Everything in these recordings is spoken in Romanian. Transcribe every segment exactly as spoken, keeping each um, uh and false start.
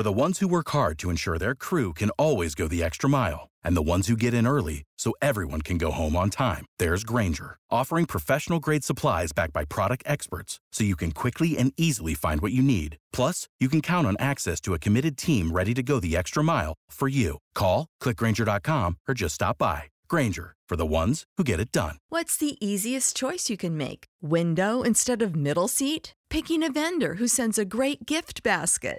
For the ones who work hard to ensure their crew can always go the extra mile. And the ones who get in early so everyone can go home on time. There's Grainger, offering professional-grade supplies backed by product experts so you can quickly and easily find what you need. Plus, you can count on access to a committed team ready to go the extra mile for you. Call, click Grainger dot com, or just stop by. Grainger, for the ones who get it done. What's the easiest choice you can make? Window instead of middle seat? Picking a vendor who sends a great gift basket?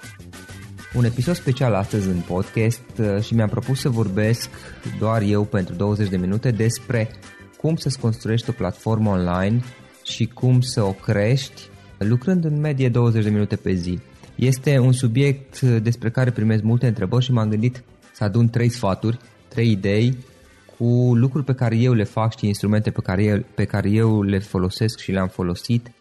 Un episod special astăzi în podcast și mi-am propus să vorbesc doar eu pentru douăzeci de minute despre cum să-ți construiești o platformă online și cum să o crești lucrând în medie douăzeci de minute pe zi. Este un subiect despre care primesc multe întrebări și m-am gândit să adun trei sfaturi, trei idei cu lucruri pe care eu le fac și instrumente pe care eu, pe care eu le folosesc și le-am folosit.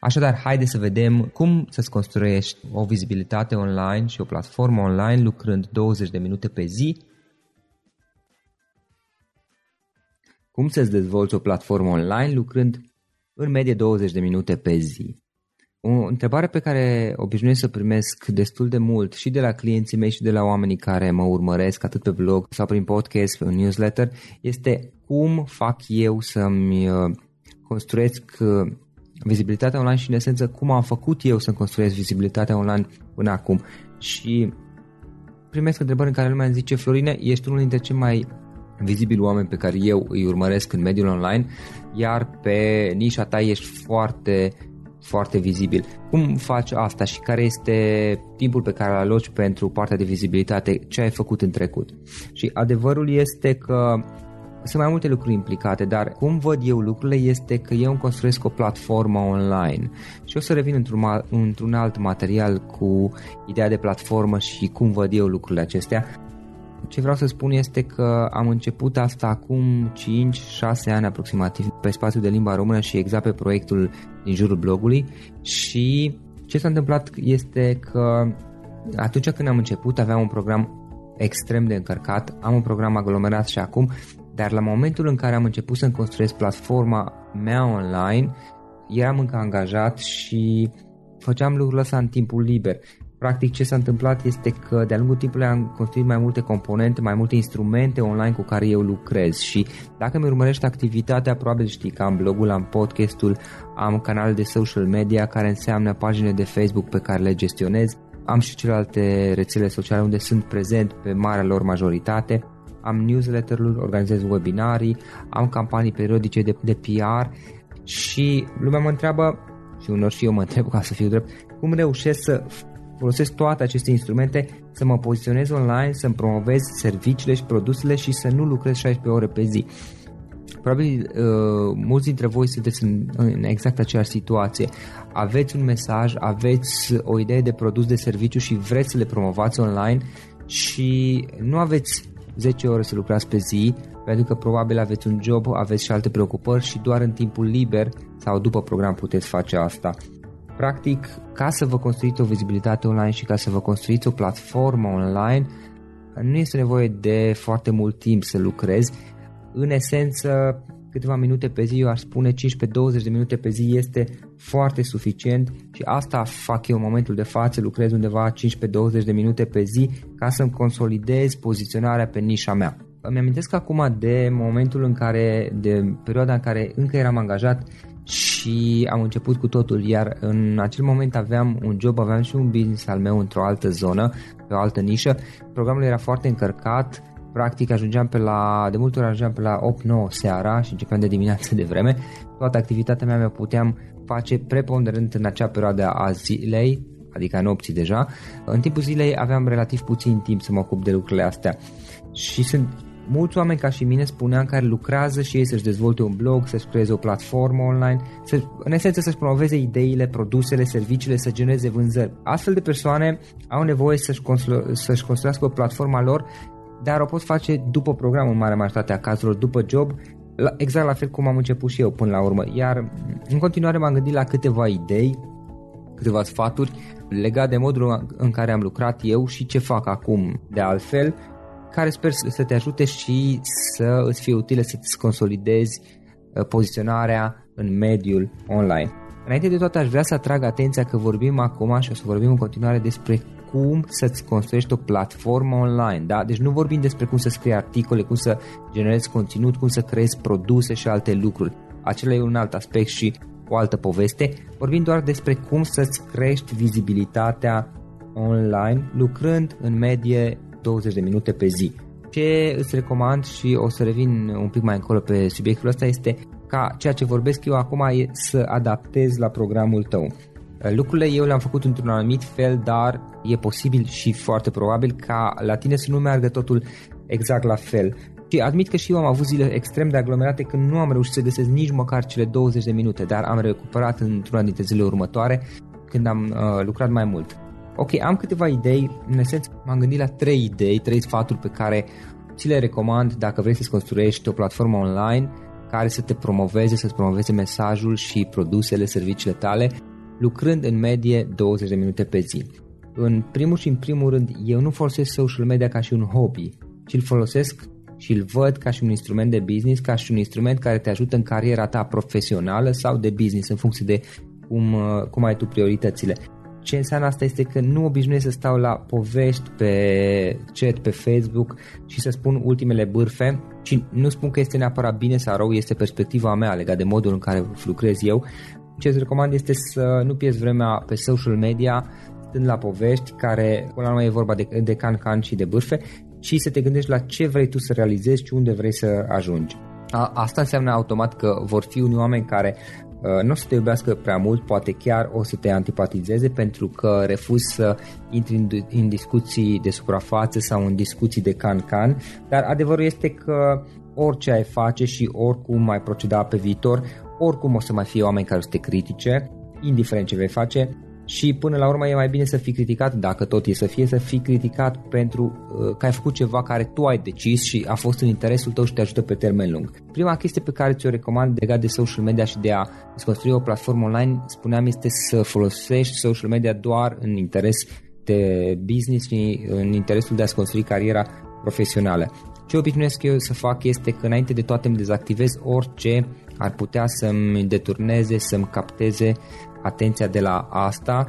Așadar, haide să vedem cum să-ți construiești o vizibilitate online și o platformă online lucrând douăzeci de minute pe zi. Cum să-ți dezvolți o platformă online lucrând în medie douăzeci de minute pe zi. O întrebare pe care obișnuiesc să primesc destul de mult și de la clienții mei și de la oamenii care mă urmăresc atât pe blog sau prin podcast, în newsletter, este cum fac eu să-mi construiesc vizibilitatea online și, în esență, cum am făcut eu să-mi construiesc vizibilitatea online până acum. Și primesc întrebări în care lumea îmi zice: Florine, ești unul dintre cei mai vizibili oameni pe care eu îi urmăresc în mediul online, iar pe nișa ta ești foarte... foarte vizibil. Cum faci asta și care este timpul pe care îl aloci pentru partea de vizibilitate? Ce ai făcut în trecut? Și adevărul este că sunt mai multe lucruri implicate, dar cum văd eu lucrurile este că eu îmi construiesc o platformă online și o să revin într-un, într-un alt material cu ideea de platformă și cum văd eu lucrurile acestea. Ce vreau să spun este că am început asta acum cinci șase ani aproximativ pe spațiul de limba română și exact pe proiectul din jurul blogului, și ce s-a întâmplat este că atunci când am început aveam un program extrem de încărcat, am un program aglomerat și acum, dar la momentul în care am început să-mi construiesc platforma mea online, eram încă angajat și făceam lucrurile astea în timpul liber. Practic ce s-a întâmplat este că de-a lungul timpului am construit mai multe componente, mai multe instrumente online cu care eu lucrez și dacă mi urmărești activitatea, probabil știi că am blogul, am podcastul, am canale de social media care înseamnă pagine de Facebook pe care le gestionez, am și celelalte rețele sociale unde sunt prezent pe marea lor majoritate, am newsletter-ul, organizez webinarii, am campanii periodice de, de P R și lumea mă întreabă, și unor și eu mă întreb ca să fiu drept, cum reușesc să folosesc toate aceste instrumente să mă poziționez online, să-mi promovez serviciile și produsele și să nu lucrez șaisprezece ore pe zi. Probabil uh, mulți dintre voi sunteți în, în exact aceeași situație. Aveți un mesaj, aveți o idee de produs, de serviciu și vreți să le promovați online și nu aveți zece ore să lucrați pe zi, pentru că probabil aveți un job, aveți și alte preocupări și doar în timpul liber sau după program puteți face asta. Practic, ca să vă construiți o vizibilitate online și ca să vă construiți o platformă online, nu este nevoie de foarte mult timp să lucrezi. În esență, câteva minute pe zi, eu aș spune cincisprezece douăzeci de minute pe zi este foarte suficient și asta fac eu în momentul de față, lucrez undeva cincisprezece douăzeci de minute pe zi ca să-mi consolidez poziționarea pe nișa mea. Îmi amintesc acum de momentul în care, de perioada în care încă eram angajat și am început cu totul, iar în acel moment aveam un job, aveam și un business al meu într-o altă zonă, pe o altă nișă, programul era foarte încărcat, practic ajungeam pe la, de multe ori ajungeam pe la opt nouă seara și începeam de dimineață de vreme, toată activitatea mea mea puteam face preponderent în acea perioadă a zilei, adică a nopții deja, în timpul zilei aveam relativ puțin timp să mă ocup de lucrurile astea și sunt mulți oameni ca și mine, spuneam, care lucrează și ei să-și dezvolte un blog, să-și creeze o platformă online, să, în esență să-și promoveze ideile, produsele, serviciile, să genereze vânzări. Astfel de persoane au nevoie să-și, constru- să-și construiască platforma lor, dar o pot face după program, în mare majoritate a cazurilor, după job, la, exact la fel cum am început și eu până la urmă. Iar în continuare m-am gândit la câteva idei, câteva sfaturi legate de modul în care am lucrat eu și ce fac acum de altfel, care sper să te ajute și să îți fie utile să-ți consolidezi poziționarea în mediul online. Înainte de toate aș vrea să atrag atenția că vorbim acum și o să vorbim în continuare despre cum să-ți construiești o platformă online. Da? Deci nu vorbim despre cum să scrii articole, cum să generezi conținut, cum să creezi produse și alte lucruri. Acela e un alt aspect și o altă poveste. Vorbim doar despre cum să-ți crești vizibilitatea online lucrând în medie douăzeci de minute pe zi. Ce îți recomand și o să revin un pic mai încolo pe subiectul ăsta este ca ceea ce vorbesc eu acum e să adaptezi la programul tău. Lucrurile eu le-am făcut într-un anumit fel, dar e posibil și foarte probabil ca la tine să nu meargă totul exact la fel. Și admit că și eu am avut zile extrem de aglomerate când nu am reușit să găsesc nici măcar cele douăzeci de minute, dar am recuperat într-una dintre zilele următoare când am uh, lucrat mai mult. Ok, am câteva idei, în esență m-am gândit la trei idei, trei sfaturi pe care ți le recomand dacă vrei să-ți construiești o platformă online care să te promoveze, să-ți promoveze mesajul și produsele, serviciile tale, lucrând în medie douăzeci de minute pe zi. În primul și în primul rând, eu nu folosesc social media ca și un hobby, ci îl folosesc și îl văd ca și un instrument de business, ca și un instrument care te ajută în cariera ta profesională sau de business, în funcție de cum, cum ai tu prioritățile. Ce înseamnă asta este că nu obișnuiesc să stau la povești pe chat, pe Facebook și să spun ultimele bârfe, și nu spun că este neapărat bine sau rău, este perspectiva mea legată de modul în care lucrez eu. Ce îți recomand este să nu pierzi vremea pe social media stând la povești, care până la urmă e vorba de, de can-can și de bârfe, și să te gândești la ce vrei tu să realizezi și unde vrei să ajungi. A, asta înseamnă automat că vor fi unii oameni care nu o să te iubească prea mult, poate chiar o să te antipatizeze pentru că refuzi să intri în, în discuții de suprafață sau în discuții de can-can, dar adevărul este că orice ai face și oricum ai proceda pe viitor, oricum o să mai fie oameni care o să te critice, indiferent ce vei face, și până la urmă e mai bine să fii criticat, dacă tot e să fie, să fii criticat pentru că ai făcut ceva care tu ai decis și a fost în interesul tău și te ajută pe termen lung. Prima chestie pe care ți-o recomand legat de social media și de a construi o platformă online, spuneam, este să folosești social media doar în interes de business și în interesul de a-ți construi cariera profesională. Ce obișnuiesc eu să fac este că înainte de toate îmi dezactivez orice ar putea să-mi deturneze, să-mi capteze atenția de la asta.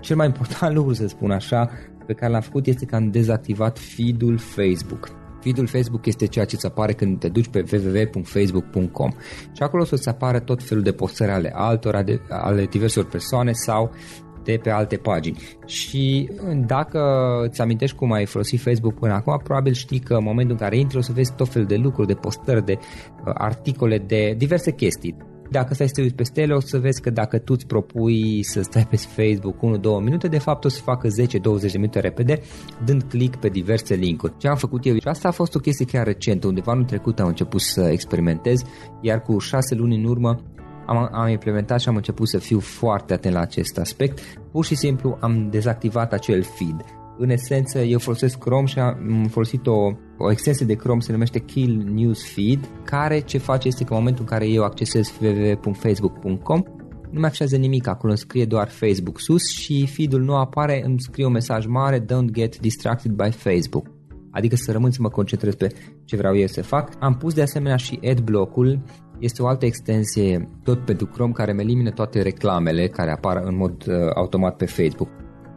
Cel mai important lucru, să spun așa, pe care l-am făcut este că am dezactivat feed-ul Facebook. Feed-ul Facebook este ceea ce îți apare când te duci pe double-u double-u double-u punct facebook punct com și acolo o să-ți apară tot felul de postări ale altora, de, ale diverselor persoane sau de pe alte pagini. Și dacă îți amintești cum ai folosit Facebook până acum, probabil știi că în momentul în care intri o să vezi tot felul de lucruri, de postări, de articole, de diverse chestii. Dacă stai să te uiți peste ele, o să vezi că dacă tu îți propui să stai pe Facebook unu două minute, de fapt o să facă zece douăzeci de minute repede, dând click pe diverse linkuri. Ce am făcut eu? Și asta a fost o chestie chiar recentă, undeva anul trecut am început să experimentez, iar cu șase luni în urmă am, am implementat și am început să fiu foarte atent la acest aspect. Pur și simplu am dezactivat acel feed. În esență, eu folosesc Chrome și am folosit o, o extensie de Chrome, se numește Kill News Feed, care ce face este că în momentul în care eu accesez double-u double-u double-u punct facebook punct com, nu mai afișează nimic acolo, îmi scrie doar Facebook sus și feed-ul nu apare, îmi scrie un mesaj mare, don't get distracted by Facebook. Adică să rămân să mă concentrez pe ce vreau eu să fac. Am pus de asemenea și adblock-ul, este o altă extensie tot pentru Chrome care îmi elimină toate reclamele care apar în mod uh, automat pe Facebook.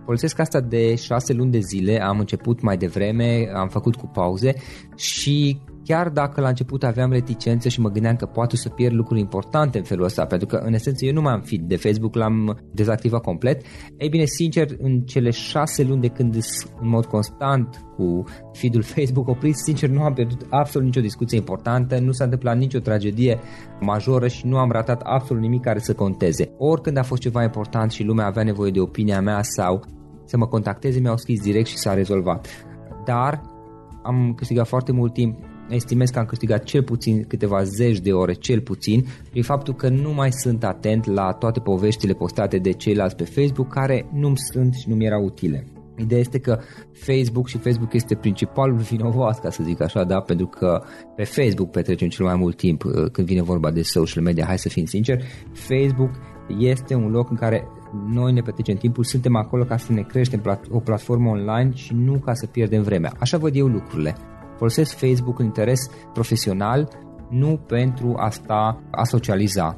Folosesc asta de șase luni de zile, am început mai devreme, am făcut cu pauze și chiar dacă la început aveam reticență și mă gândeam că poate să pierd lucruri importante în felul ăsta, pentru că în esență eu nu mai am feed de Facebook, l-am dezactivat complet, ei bine, sincer, în cele șase luni de când în mod constant cu feed-ul Facebook oprit, sincer, nu am pierdut absolut nicio discuție importantă, nu s-a întâmplat nicio tragedie majoră și nu am ratat absolut nimic care să conteze. Oricând a fost ceva important și lumea avea nevoie de opinia mea sau să mă contacteze, mi-au scris direct și s-a rezolvat. Dar am câștigat foarte mult timp. Estimez că am câștigat cel puțin câteva zeci de ore, cel puțin, prin faptul că nu mai sunt atent la toate poveștile postate de ceilalți pe Facebook care nu-mi sunt și nu-mi erau utile. Ideea este că Facebook și Facebook este principalul vinovat, ca să zic așa, da, pentru că pe Facebook petrecem cel mai mult timp când vine vorba de social media, hai să fim sinceri. Facebook este un loc în care noi ne petrecem timpul, suntem acolo ca să ne creștem o platformă online și nu ca să pierdem vremea. Așa văd eu lucrurile. Folosesc Facebook în interes profesional, nu pentru a sta a socializa.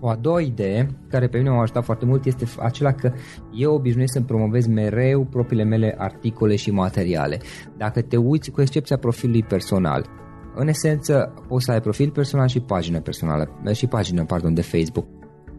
O a doua idee care pe mine m-a ajutat foarte mult este acela că eu obișnuiesc să-mi promovez mereu propriile mele articole și materiale. Dacă te uiți, cu excepția profilului personal, în esență poți să ai profil personal și pagină personală și pagină, pardon, de Facebook.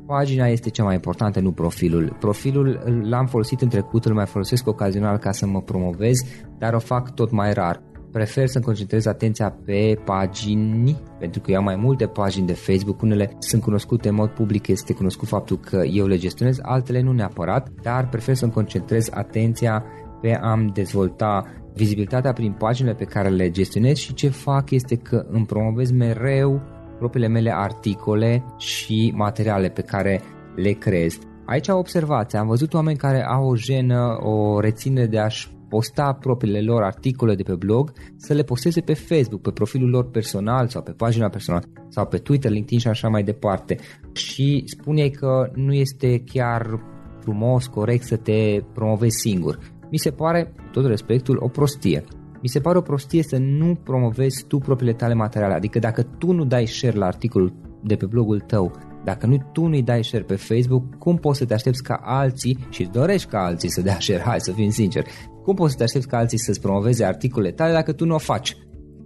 Pagina este cea mai importantă, nu profilul. Profilul l-am folosit în trecut, îl mai folosesc ocazional ca să mă promovez, dar o fac tot mai rar. Prefer să-mi concentrez atenția pe pagini, pentru că eu am mai multe pagini de Facebook, unele sunt cunoscute în mod public, este cunoscut faptul că eu le gestionez, altele nu neapărat, dar prefer să-mi concentrez atenția pe a-mi dezvolta vizibilitatea prin paginile pe care le gestionez și ce fac este că îmi promovez mereu propriile mele articole și materiale pe care le creez. Aici observați, am văzut oameni care au o jenă, o reținere de a-și posta propriile lor articole de pe blog, să le posteze pe Facebook, pe profilul lor personal sau pe pagina personală sau pe Twitter, LinkedIn și așa mai departe. Și spune că nu este chiar frumos, corect să te promovezi singur. Mi se pare, cu tot respectul, o prostie. Mi se pare o prostie să nu promovezi tu propriile tale materiale. Adică dacă tu nu dai share la articolul de pe blogul tău, Dacă nu tu nu-i dai share pe Facebook, cum poți să te aștepți ca alții, și dorești ca alții să dea share, hai să fim sinceri, cum poți să te aștepți ca alții să-ți promoveze articole tale dacă tu nu o faci?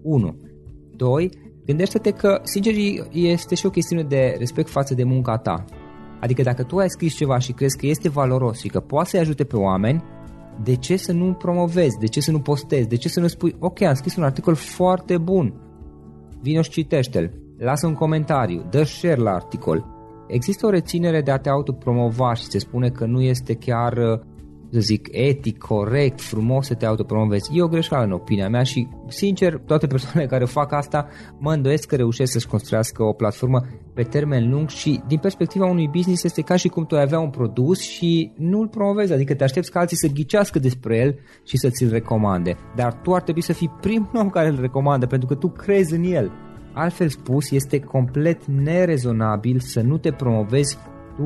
unu. doi. Gândește-te că, sincer, este și o chestiune de respect față de munca ta. Adică dacă tu ai scris ceva și crezi că este valoros și că poate să-i ajute pe oameni, de ce să nu promovezi? De ce să nu postezi? De ce să nu spui, ok, am scris un articol foarte bun, vino și citește-l, lasă un comentariu, dă share la articol. Există o reținere de a te autopromova și se spune că nu este chiar, să zic, etic, corect, frumos să te autopromovezi. E o greșeală în opinia mea și, sincer, toate persoanele care fac asta mă îndoiesc că reușesc să-și construiască o platformă pe termen lung și, din perspectiva unui business, este ca și cum tu ai avea un produs și nu îl promovezi, adică te aștepți ca alții să ghicească despre el și să ți-l recomande. Dar tu ar trebui să fii primul om care îl recomandă pentru că tu crezi în el. Altfel spus, este complet nerezonabil să nu te promovezi tu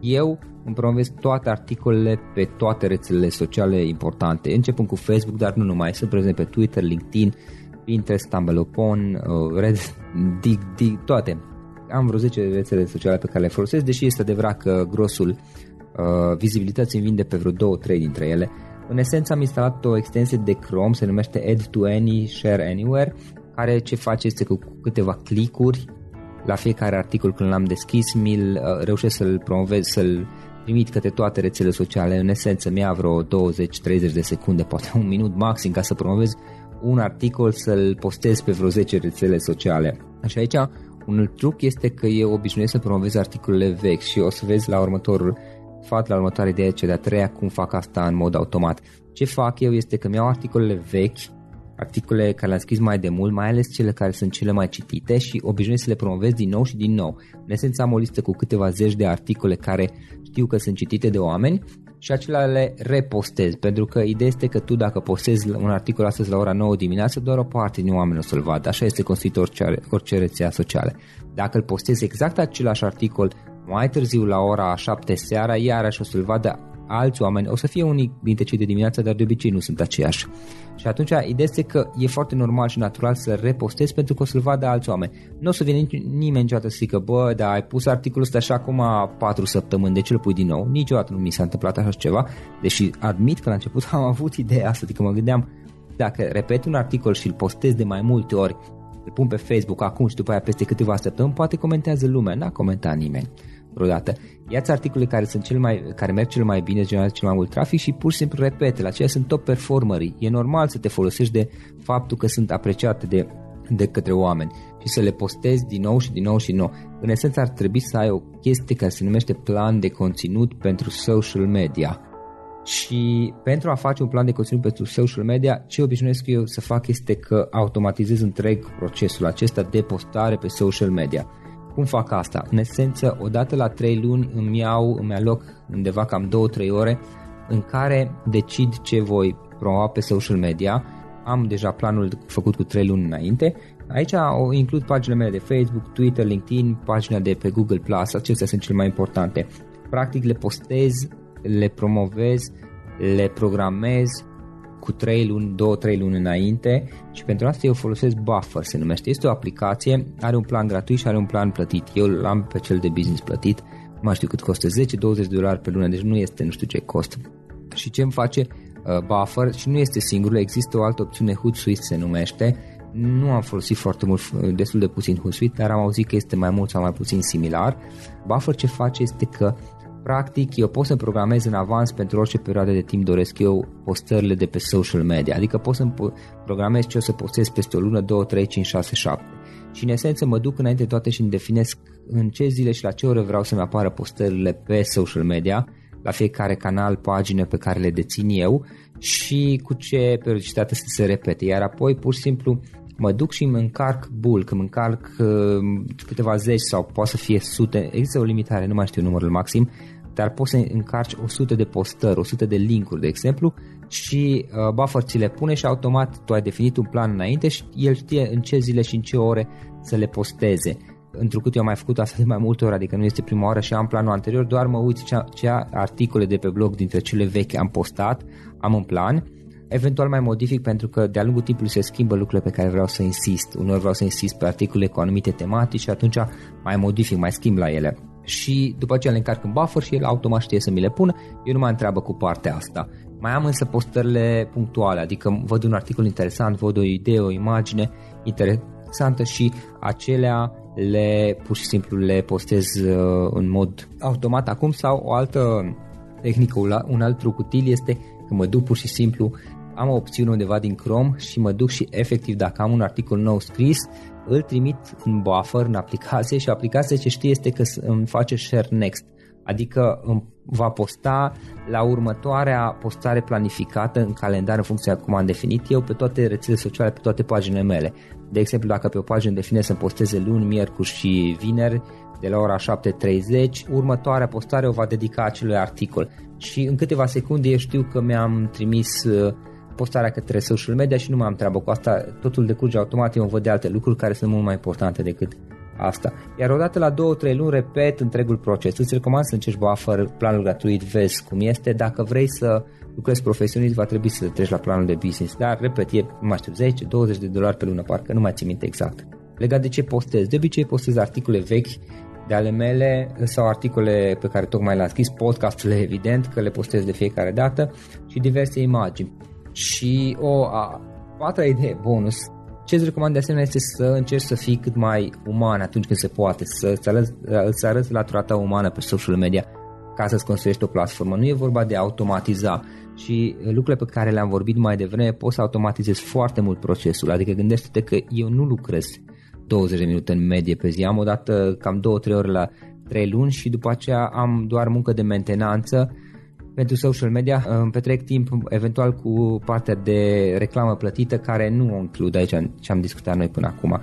Eu îmi promovez toate articolele pe toate rețelele sociale importante, începând cu Facebook, dar nu numai, sunt prezent pe Twitter, LinkedIn, Pinterest, Tumblr, Reddit, toate. Am vreo zece rețele sociale pe care le folosesc, deși este adevărat că grosul uh, vizibilității îmi vinde pe vreo două trei dintre ele. În esență am instalat o extensie de Chrome, se numește Add to Any Share Anywhere, care ce face este că cu câteva clicuri la fiecare articol când l-am deschis, mi-l uh, reușesc să-l promovez, să-l primit către toate rețelele sociale. În esență mi-a vreo douăzeci treizeci de secunde, poate un minut maxim, ca să promovez un articol, să-l postez pe vreo zece rețele sociale. Și aici un truc este că eu obișnuiesc să promovez articolele vechi și o să vezi la următorul sfat, la următoarea idee, cea de-a treia, cum fac asta în mod automat. Ce fac eu este că mi-au articolele vechi, articole care le-am scris mai de mult, mai ales cele care sunt cele mai citite, și obișnuiesc să le promovez din nou și din nou. În esență am o listă cu câteva zeci de articole care știu că sunt citite de oameni și acelea le repostez, pentru că ideea este că tu, dacă postezi un articol astăzi la ora nouă dimineață, doar o parte din oameni o să-l vadă. Așa este construită orice, orice rețea socială. Dacă îl postezi exact același articol mai târziu la ora șapte seara, iarăși o să-l vadă alți oameni, o să fie unii dintre cei de dimineață, dar de obicei nu sunt aceiași. Și atunci ideea este că e foarte normal și natural să repostezi, pentru că o să-l vadă alți oameni. Nu o să vină nimeni niciodată să zică, bă, dar ai pus articolul ăsta și acum patru săptămâni, de ce îl pui din nou? Niciodată nu mi s-a întâmplat așa ceva, deși admit că la început am avut ideea asta, adică mă gândeam, dacă repet un articol și îl postez de mai multe ori, îl pun pe Facebook acum și după aia peste câteva săptămâni, poate comentează lumea. N-a comentat nimeni vreodată. Ia-ți articole care, sunt cel mai, care merg cel mai bine, generează cel mai mult trafic și pur și simplu repete. La aceea sunt top performerii. E normal să te folosești de faptul că sunt apreciate de, de către oameni și să le postezi din nou și din nou și din nou. În esență ar trebui să ai o chestie care se numește plan de conținut pentru social media. Și pentru a face un plan de conținut pentru social media, ce obișnuiesc eu să fac este că automatizez întreg procesul acesta de postare pe social media. Cum fac asta? În esență, odată la trei luni îmi iau, îmi aloc undeva cam două trei ore în care decid ce voi promova pe social media. Am deja planul făcut cu trei luni înainte. Aici o includ paginile mele de Facebook, Twitter, LinkedIn, pagina de pe Google Plus, acestea sunt cele mai importante. Practic le postez le promovez, le programez cu trei luni, două trei luni înainte, și pentru asta eu folosesc Buffer, se numește. Este o aplicație, are un plan gratuit și are un plan plătit. Eu l-am pe cel de business plătit, mai știu cât costă, zece douăzeci de dolari pe lună, deci nu este nu știu ce cost. Și ce îmi face uh, Buffer, și nu este singurul, există o altă opțiune, Hootsuite se numește. Nu am folosit foarte mult, destul de puțin Hootsuite, dar am auzit că este mai mult sau mai puțin similar. Buffer ce face este că practic eu pot să-mi programez în avans pentru orice perioadă de timp doresc eu postările de pe social media, adică pot să-mi programez ce o să postez peste o lună, două, trei, cinci, șase, șapte, și în esență mă duc înainte toate și îmi definesc în ce zile și la ce ore vreau să-mi apară postările pe social media, la fiecare canal, pagină pe care le dețin eu și cu ce periodicitate să se repete, iar apoi pur și simplu mă duc și îmi încarc bulk, îmi încarc uh, câteva zeci sau poate să fie sute, există o limitare, nu mai știu numărul maxim, dar poți să încarci o sută de postări, o sută de link-uri, de exemplu, și uh, Buffer ți le pune și automat tu ai definit un plan înainte și el știe în ce zile și în ce ore să le posteze. Întrucât eu am mai făcut asta de mai multe ori, adică nu este prima oară și am planul anterior, doar mă uit ce, ce articole de pe blog dintre cele vechi am postat, am un plan, eventual mai modific pentru că de-a lungul timpului se schimbă lucrurile pe care vreau să insist. Uneori vreau să insist pe articole cu anumite tematici și atunci mai modific, mai schimb la ele. Și după aceea le încarc în Buffer și el automat știe să mi le pună, eu nu mă întreabă cu partea asta. Mai am însă postările punctuale, adică văd un articol interesant, văd o idee, o imagine interesantă și acelea le pur și simplu le postez în mod automat acum. Sau o altă tehnică, un alt truc util este că mă duc pur și simplu, am o opțiune undeva din Chrome și mă duc și efectiv dacă am un articol nou scris, îl trimit în Buffer, în aplicație, și aplicația ce știe este că îmi face share next, adică îmi va posta la următoarea postare planificată în calendar în funcție de cum am definit eu pe toate rețelele sociale, pe toate paginile mele. De exemplu, dacă pe o pagină definesc să posteze luni, miercuri și vineri de la ora șapte treizeci, următoarea postare o va dedica acelui articol și în câteva secunde eu știu că mi-am trimis postarea către social media și nu mai am treabă cu asta, totul decurge automat, eu îmi văd de alte lucruri care sunt mult mai importante decât asta. Iar odată la două trei luni repet întregul proces. Îți recomand să încerci Buffer, planul gratuit, vezi cum este. Dacă vrei să lucrezi profesionist, va trebui să treci la planul de business, dar repet, e, nu mai știu, zece douăzeci de dolari pe lună, parcă nu mai țin minte exact. Legat de ce postez, de obicei postez articole vechi de ale mele sau articole pe care tocmai le-am scris, podcasturile evident că le postez de fiecare dată și diverse imagini. Și o a patra idee bonus, ce îți recomand de asemenea este să încerci să fii cât mai uman atunci când se poate, să-ți arăți, să arăți latura ta umană pe social media ca să-ți construiești o platformă. Nu e vorba de a automatiza și lucrurile pe care le-am vorbit mai devreme, poți să automatizezi foarte mult procesul, adică gândește-te că eu nu lucrez douăzeci de minute în medie pe zi, am odată cam două trei ore la trei luni și după aceea am doar muncă de mentenanță pentru social media, îmi petrec timp eventual cu partea de reclamă plătită care nu o includ aici ce am discutat noi până acum.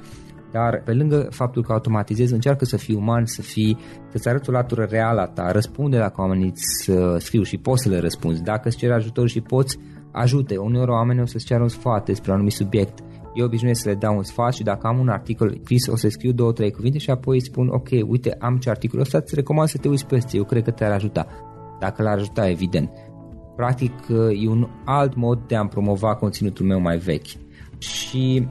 Dar pe lângă faptul că automatizezi, încearcă să fii uman, să fii, să-ți arăți o latură reală a ta, răspunde dacă oamenii îți scriu și poți să le răspunzi, dacă îți ceri ajutor și poți, ajute. Uneori oamenii o să-ți ceară un sfat despre un anumit subiect, eu obișnuiesc să le dau un sfat și dacă am un articol scris o să scriu două, trei cuvinte și apoi îi spun ok, uite, am ce articol ăsta, îți recomand să te uiți peste, eu cred că te-ar ajuta. Dacă l-ar ajuta, evident. Practic e un alt mod de a-mi promova conținutul meu mai vechi. Și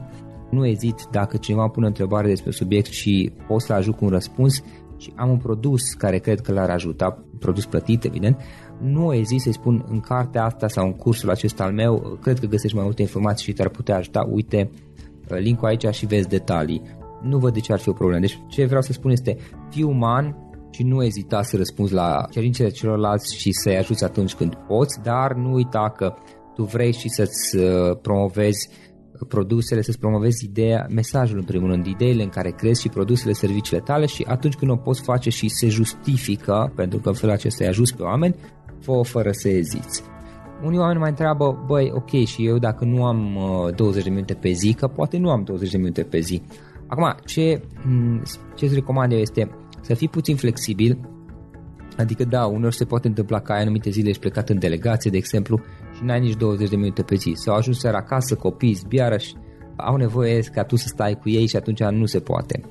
nu ezit dacă cineva pune o întrebare despre subiect și pot să ajut cu un răspuns și am un produs care cred că l-ar ajuta, produs plătit, evident, nu ezit să-i spun în cartea asta sau în cursul acesta al meu, cred că găsești mai multe informații și te-ar putea ajuta, uite link-ul aici și vezi detalii. Nu văd de ce ar fi o problemă. Deci ce vreau să spun este fii uman și nu ezita să răspunzi la cerințele celorlalți și să-i ajuți atunci când poți, dar nu uita că tu vrei și să-ți promovezi produsele, să-ți promovezi ideea, mesajul în primul rând, ideile în care crezi și produsele, serviciile tale, și atunci când o poți face și se justifică, pentru că în felul acesta îi ajuți pe oameni, fă-o fără să eziți. Unii oameni mai întreabă, băi, ok, și eu dacă nu am douăzeci de minute pe zi, că poate nu am douăzeci de minute pe zi. Acum, ce îți recomand eu este să fii puțin flexibil, adică da, uneori se poate întâmpla că ai anumite zile, ești plecat în delegație, de exemplu, și n-ai nici douăzeci de minute pe zi, sau ajungi seara acasă, copii, zbiarăși, au nevoie ca tu să stai cu ei și atunci nu se poate.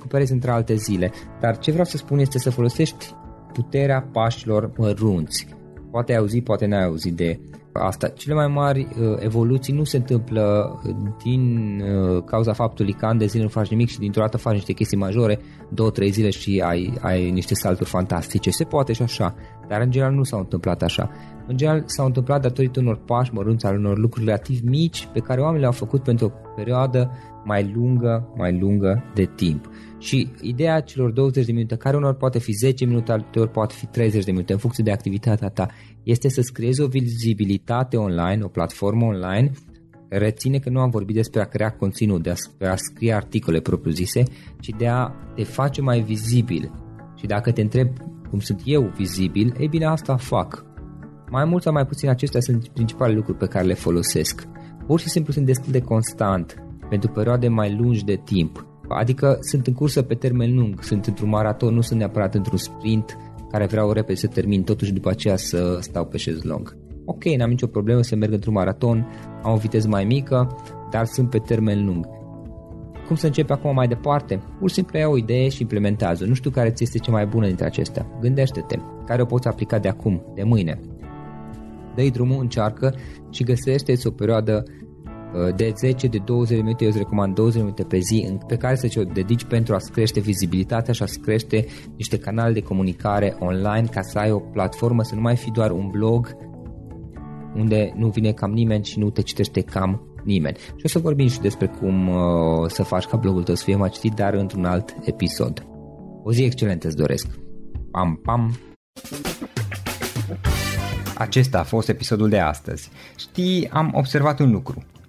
Cuperezi între alte zile, dar ce vreau să spun este să folosești puterea pașilor mărunți. Poate ai auzit, poate n-ai auzit de asta. Cele mai mari uh, evoluții nu se întâmplă din uh, cauza faptului că ani de zile nu faci nimic și dintr-o dată faci niște chestii majore, două, trei zile și ai, ai niște salturi fantastice. Se poate și așa, dar în general nu s-au întâmplat așa. În general s-au întâmplat datorită unor pași mărunți, al unor lucruri relativ mici pe care oamenii le-au făcut pentru o perioadă mai lungă, mai lungă de timp. Și ideea celor douăzeci de minute, care unor poate fi zece minute, alteori poate fi treizeci de minute, în funcție de activitatea ta, este să-ți creezi o vizibilitate online, o platformă online. Reține că nu am vorbit despre a crea conținut, despre a scrie articole propriu-zise, ci de a te face mai vizibil. Și dacă te întreb cum sunt eu vizibil, ei bine, asta fac. Mai mult sau mai puțin, acestea sunt principalele lucruri pe care le folosesc. Pur și simplu sunt destul de constant pentru perioade mai lungi de timp. Adică sunt în cursă pe termen lung, sunt într-un maraton, nu sunt neapărat într-un sprint care vreau repede să termin totuși după aceea să stau pe șezlong. Ok, n-am nicio problemă să merg într-un maraton, am o viteză mai mică, dar sunt pe termen lung. Cum să încep acum mai departe? Pur și simplu ia o idee și implementează. Nu știu care ți este cea mai bună dintre acestea. Gândește-te, care o poți aplica de acum, de mâine. Dă-i drumul, încearcă și găsește-ți o perioadă de zece, de douăzeci de minute, eu îți recomand douăzeci de minute pe zi pe care să ți-o dedici pentru a-ți crește vizibilitatea și a-ți crește niște canale de comunicare online, ca să ai o platformă, să nu mai fii doar un blog unde nu vine cam nimeni și nu te citește cam nimeni. Și o să vorbim și despre cum uh, să faci ca blogul tău să fie mai citit, dar într-un alt episod. O zi excelentă îți doresc! Pam, pam! Acesta a fost episodul de astăzi. Știi, am observat un lucru.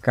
că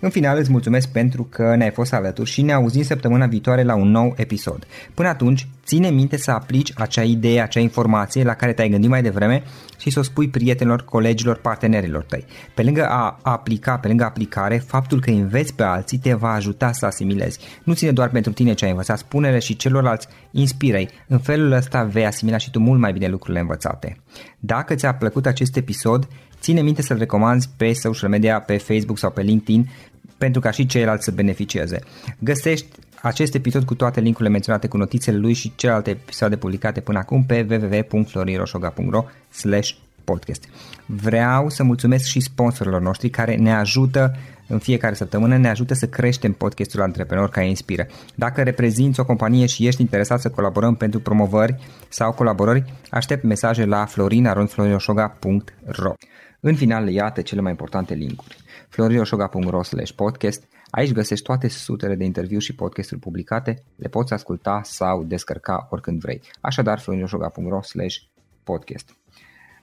În final îți mulțumesc pentru că ne-ai fost alături și ne auzim săptămâna viitoare la un nou episod. Până atunci, ține minte să aplici acea idee, acea informație la care te-ai gândit mai devreme și să o spui prietenilor, colegilor, partenerilor tăi. Pe lângă a aplica, pe lângă aplicare, faptul că înveți pe alții te va ajuta să asimilezi. Nu ține doar pentru tine ce ai învățat, spune-le și celorlalți, inspiră-i. În felul ăsta vei asimila și tu mult mai bine lucrurile învățate. Dacă ți-a plăcut acest episod, ține minte să-l recomanzi pe social media, pe Facebook sau pe LinkedIn, pentru ca și ceilalți să beneficieze. Găsești acest episod cu toate link-urile menționate, cu notițele lui și celelalte episoade publicate până acum pe w w w punct florin roșoga punct r o slash podcast. Vreau să mulțumesc și sponsorilor noștri care ne ajută în fiecare săptămână, ne ajută să creștem podcastul Antreprenor Care Inspiră. Dacă reprezinți o companie și ești interesat să colaborăm pentru promovări sau colaborări, aștept mesaje la florin arond florin roșoga punct r o. În final, iată cele mai importante linkuri. florin roșoga punct r o slash podcast. Aici găsești toate sutele de interviuri și podcasturi publicate, le poți asculta sau descărca oricând vrei. Așadar, florin roșoga punct r o slash podcast.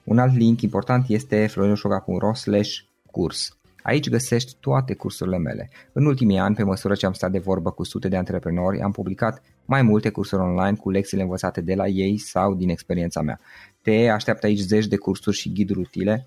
Un alt link important este florin roșoga punct r o slash curs. Aici găsești toate cursurile mele. În ultimii ani, pe măsură ce am stat de vorbă cu sute de antreprenori, am publicat mai multe cursuri online cu lecțiile învățate de la ei sau din experiența mea. Te așteaptă aici zeci de cursuri și ghiduri utile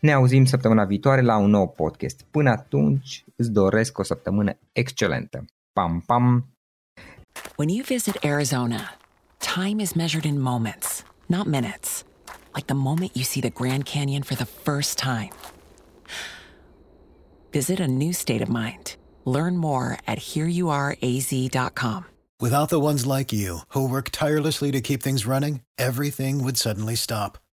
Ne auzim săptămâna viitoare la un nou podcast. Până atunci, îți doresc o săptămână excelentă. Pam, pam! When you visit Arizona, time is measured in moments, not minutes. Like the moment you see the Grand Canyon for the first time. Visit a new state of mind. Learn more at here you are a z dot com. Without the ones like you, who work tirelessly to keep things running, everything would suddenly stop.